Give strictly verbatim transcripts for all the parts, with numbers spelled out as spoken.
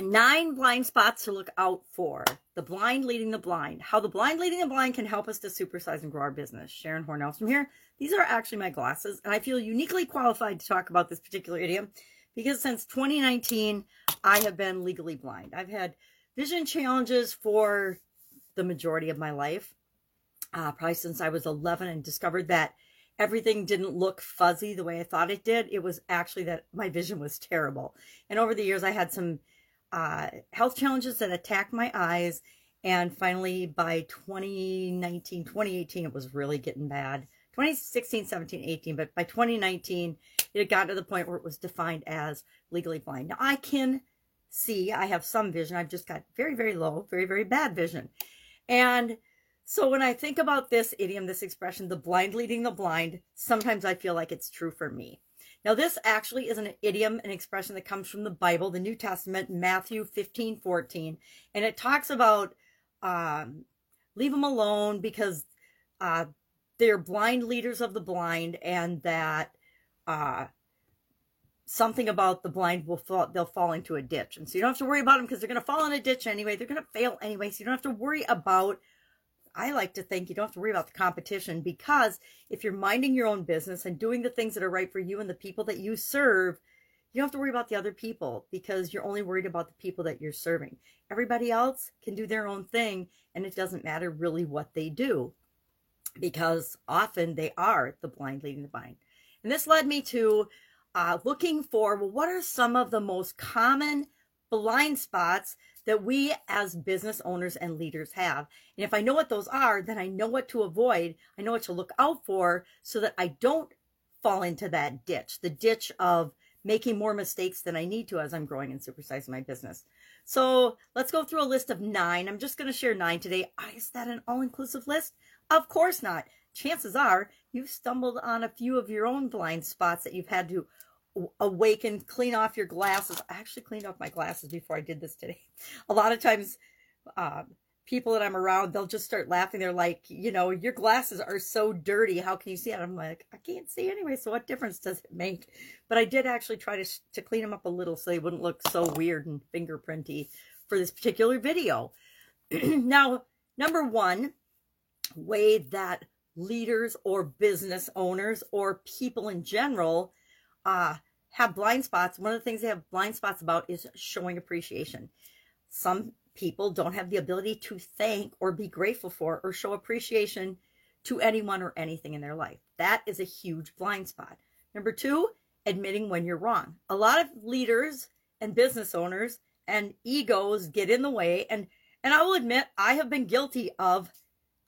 Nine blind spots to look out for. The blind leading the blind. How the blind leading the blind can help us to supersize and grow our business. Sharon Hornell from here. These are actually my glasses, and I feel uniquely qualified to talk about this particular idiom because since twenty nineteen, I have been legally blind. I've had vision challenges for the majority of my life, uh, probably since I was eleven and discovered that everything didn't look fuzzy the way I thought it did. It was actually that my vision was terrible. And over the years, I had some uh, health challenges that attacked my eyes. And finally, by twenty nineteen, twenty eighteen, it was really getting bad. twenty sixteen, seventeen, eighteen, but by twenty nineteen, it had gotten to the point where it was defined as legally blind. Now, I can see, I have some vision. I've just got very, very low, very, very bad vision. And so when I think about this idiom, this expression, the blind leading the blind, sometimes I feel like it's true for me. Now, this actually is an idiom, an expression that comes from the Bible, the New Testament, Matthew fifteen, fourteen. And it talks about um, leave them alone because uh, they're blind leaders of the blind, and that uh, something about the blind will fall, they'll fall into a ditch. And so you don't have to worry about them because they're going to fall in a ditch anyway. They're going to fail anyway. So you don't have to worry about, I like to think, you don't have to worry about the competition, because if you're minding your own business and doing the things that are right for you and the people that you serve, you don't have to worry about the other people because you're only worried about the people that you're serving. Everybody else can do their own thing, and it doesn't matter really what they do, because often they are the blind leading the blind. And this led me to uh, looking for, well, what are some of the most common blind spots that we as business owners and leaders have? And if I know what those are, then I know what to avoid. I know what to look out for so that I don't fall into that ditch, the ditch of making more mistakes than I need to as I'm growing and supersizing my business. So let's go through a list of nine. I'm just going to share nine today. Is that an all-inclusive list? Of course not. Chances are you've stumbled on a few of your own blind spots that you've had to awaken, clean off your glasses. I actually cleaned off my glasses before I did this today. A lot of times um, people that I'm around, they'll just start laughing. They're like, you know, your glasses are so dirty. How can you see it? I'm like, I can't see anyway. So what difference does it make? But I did actually try to, to clean them up a little so they wouldn't look so weird and fingerprinty for this particular video. Now, number one way that leaders or business owners or people in general uh, have blind spots. One of the things they have blind spots about is showing appreciation. Some people don't have the ability to thank or be grateful for or show appreciation to anyone or anything in their life. That is a huge blind spot. Number two, admitting when you're wrong. A lot of leaders and business owners and egos get in the way. And, and I will admit, I have been guilty of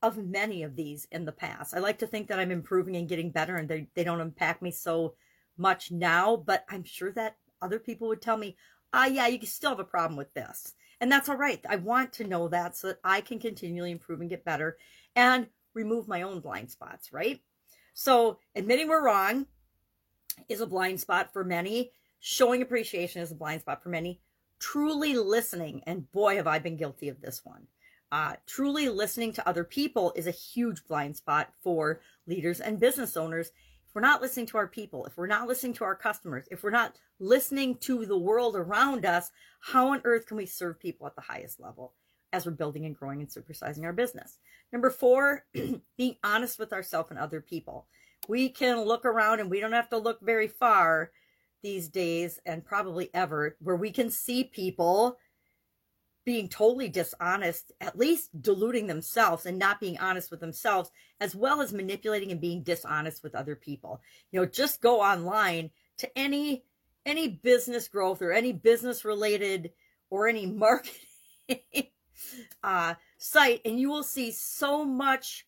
of many of these in the past. I like to think that I'm improving and getting better, and they, they don't impact me so much now, but I'm sure that other people would tell me, ah, yeah, you still have a problem with this. And that's all right. I want to know that so that I can continually improve and get better and remove my own blind spots, right? So admitting we're wrong is a blind spot for many. Showing appreciation is a blind spot for many. Truly listening, and boy, have I been guilty of this one. Uh, truly listening to other people is a huge blind spot for leaders and business owners. If we're not listening to our people, if we're not listening to our customers, if we're not listening to the world around us, how on earth can we serve people at the highest level as we're building and growing and supersizing our business? Number four, being honest with ourselves and other people. We can look around, and we don't have to look very far these days, and probably ever, where we can see people being totally dishonest, at least deluding themselves and not being honest with themselves, as well as manipulating and being dishonest with other people. You know, just go online to any any business growth or any business related or any marketing uh, site, and you will see so much,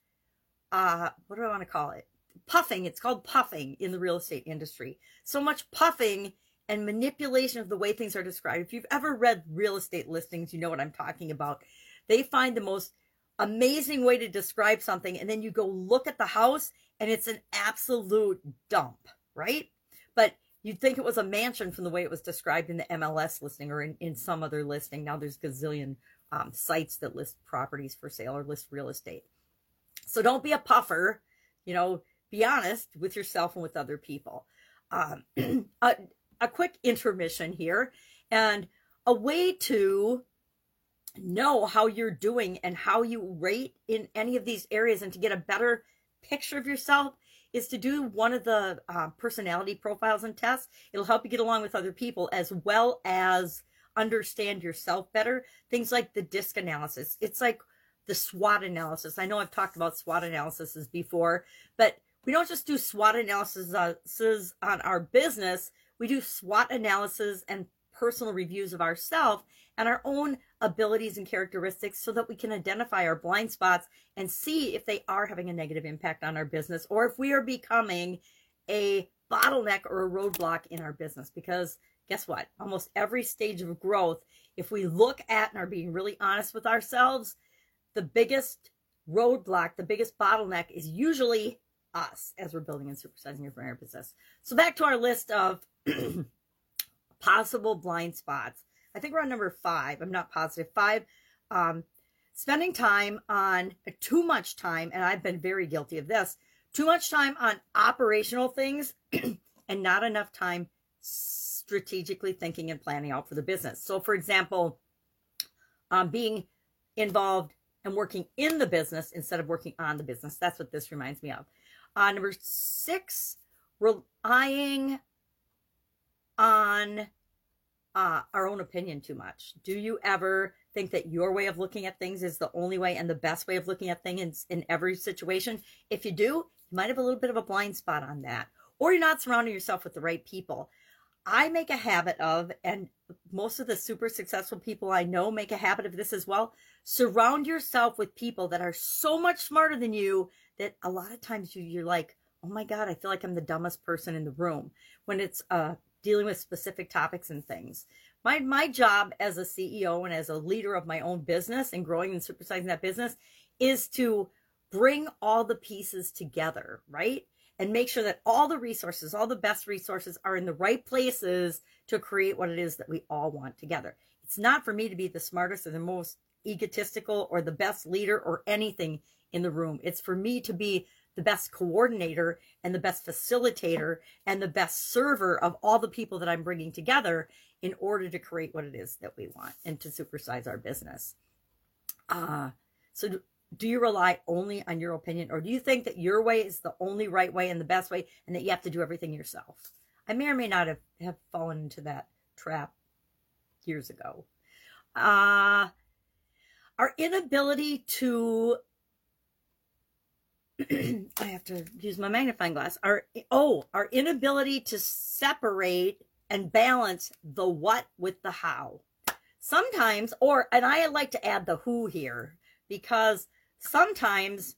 uh, what do I want to call it? Puffing. It's called puffing in the real estate industry. So much puffing and manipulation of the way things are described. If you've ever read real estate listings, you know what I'm talking about. They find the most amazing way to describe something, and then you go look at the house, and it's an absolute dump, right? But you'd think it was a mansion from the way it was described in the M L S listing or in, in some other listing. Now there's a gazillion um, sites that list properties for sale or list real estate. So don't be a puffer, you know, be honest with yourself and with other people. Um, uh, A quick intermission here, and a way to know how you're doing and how you rate in any of these areas and to get a better picture of yourself is to do one of the uh, personality profiles and tests. It'll help you get along with other people as well as understand yourself better. Things like the DISC analysis. It's like the SWOT analysis. I know I've talked about SWOT analyses before, but we don't just do SWOT analyses on our business. We do SWOT analysis and personal reviews of ourselves and our own abilities and characteristics so that we can identify our blind spots and see if they are having a negative impact on our business or if we are becoming a bottleneck or a roadblock in our business. Because guess what? Almost every stage of growth, if we look at and are being really honest with ourselves, the biggest roadblock, the biggest bottleneck is usually us as we're building and supersizing your brand or business. So back to our list of possible blind spots. I think we're on number five. I'm not positive. Five, um, spending time on too much time, and I've been very guilty of this, too much time on operational things and not enough time strategically thinking and planning out for the business. So for example, um, being involved and working in the business instead of working on the business. That's what this reminds me of. Uh, number six, relying on uh, our own opinion too much. Do you ever think that your way of looking at things is the only way and the best way of looking at things in every situation? If you do, you might have a little bit of a blind spot on that, or you're not surrounding yourself with the right people. I make a habit of, and most of the super successful people I know make a habit of this as well, surround yourself with people that are so much smarter than you that a lot of times you, you're like, oh my God, I feel like I'm the dumbest person in the room when it's uh, dealing with specific topics and things. My, my job as a C E O and as a leader of my own business and growing and supersizing that business is to bring all the pieces together, right? And make sure that all the resources, all the best resources are in the right places to create what it is that we all want together. It's not for me to be the smartest or the most egotistical or the best leader or anything in the room. It's for me to be the best coordinator and the best facilitator and the best server of all the people that I'm bringing together in order to create what it is that we want and to supersize our business. Uh, so do you rely only on your opinion, or do you think that your way is the only right way and the best way and that you have to do everything yourself? I may or may not have, have fallen into that trap years ago. Uh, our inability to, I have to use my magnifying glass. Our, oh, our inability to separate and balance the what with the how. Sometimes, or, and I like to add the who here, because sometimes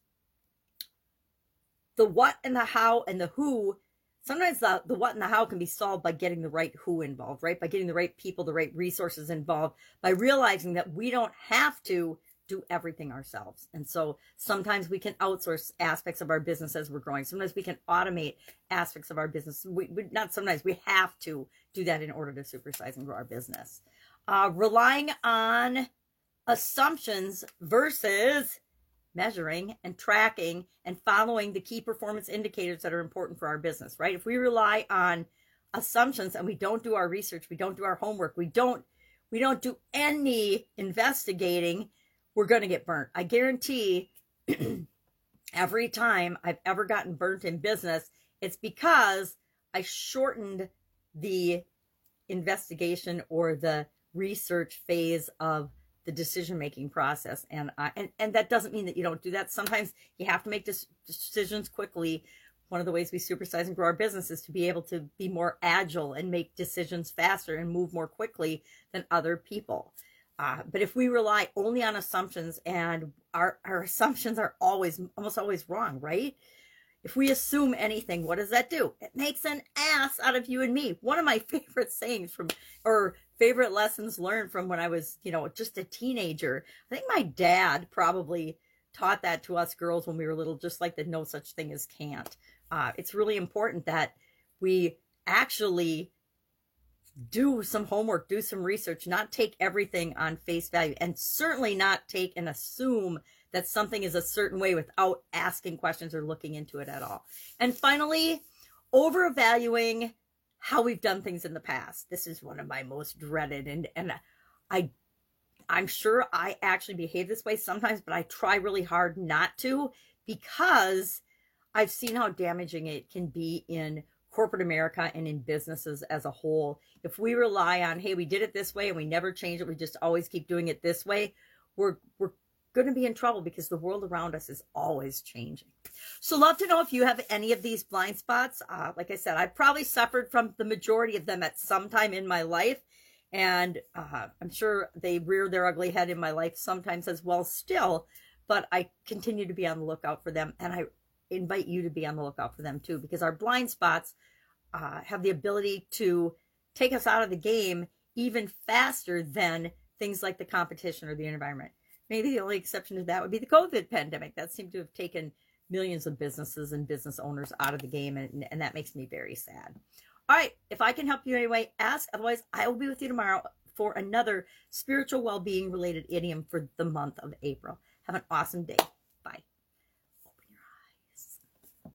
the what and the how and the who, sometimes the, the what and the how can be solved by getting the right who involved, right? By getting the right people, the right resources involved, by realizing that we don't have to do everything ourselves. And so sometimes we can outsource aspects of our business as we're growing. Sometimes we can automate aspects of our business. We, we not sometimes, we have to do that in order to supersize and grow our business. Uh, relying on assumptions versus measuring and tracking and following the key performance indicators that are important for our business, right? If we rely on assumptions and we don't do our research, we don't do our homework, we don't, we don't do any investigating, we're going to get burnt. I guarantee every time I've ever gotten burnt in business, it's because I shortened the investigation or the research phase of the decision-making process. And, uh, and and that doesn't mean that you don't do that. Sometimes you have to make dis- decisions quickly. One of the ways we supersize and grow our business is to be able to be more agile and make decisions faster and move more quickly than other people. Uh, but if we rely only on assumptions, and our, our assumptions are always, almost always wrong, right? If we assume anything, what does that do? It makes an ass out of you and me. One of my favorite sayings from, or favorite lessons learned from when I was, you know, just a teenager. I think my dad probably taught that to us girls when we were little, just like the no such thing as can't. Uh, it's really important that we actually do some homework, do some research, not take everything on face value, and certainly not take and assume that something is a certain way without asking questions or looking into it at all. And finally, over-evaluating how we've done things in the past. This is one of my most dreaded, and, and I, I'm sure I actually behave this way sometimes, but I try really hard not to, because I've seen how damaging it can be in corporate America and in businesses as a whole. If we rely on, hey, we did it this way and we never change it, we just always keep doing it this way, we're we're going to be in trouble, because the world around us is always changing. So love to know if you have any of these blind spots. Uh, like I said, I probably suffered from the majority of them at some time in my life. And uh, I'm sure they rear their ugly head in my life sometimes as well still, but I continue to be on the lookout for them. And I invite you to be on the lookout for them too, because our blind spots uh, have the ability to take us out of the game even faster than things like the competition or the environment. Maybe the only exception to that would be the COVID pandemic. That seemed to have taken millions of businesses and business owners out of the game, and, and that makes me very sad. All right, if I can help you anyway, ask. Otherwise, I will be with you tomorrow for another spiritual well-being related idiom for the month of April. Have an awesome day. Bye.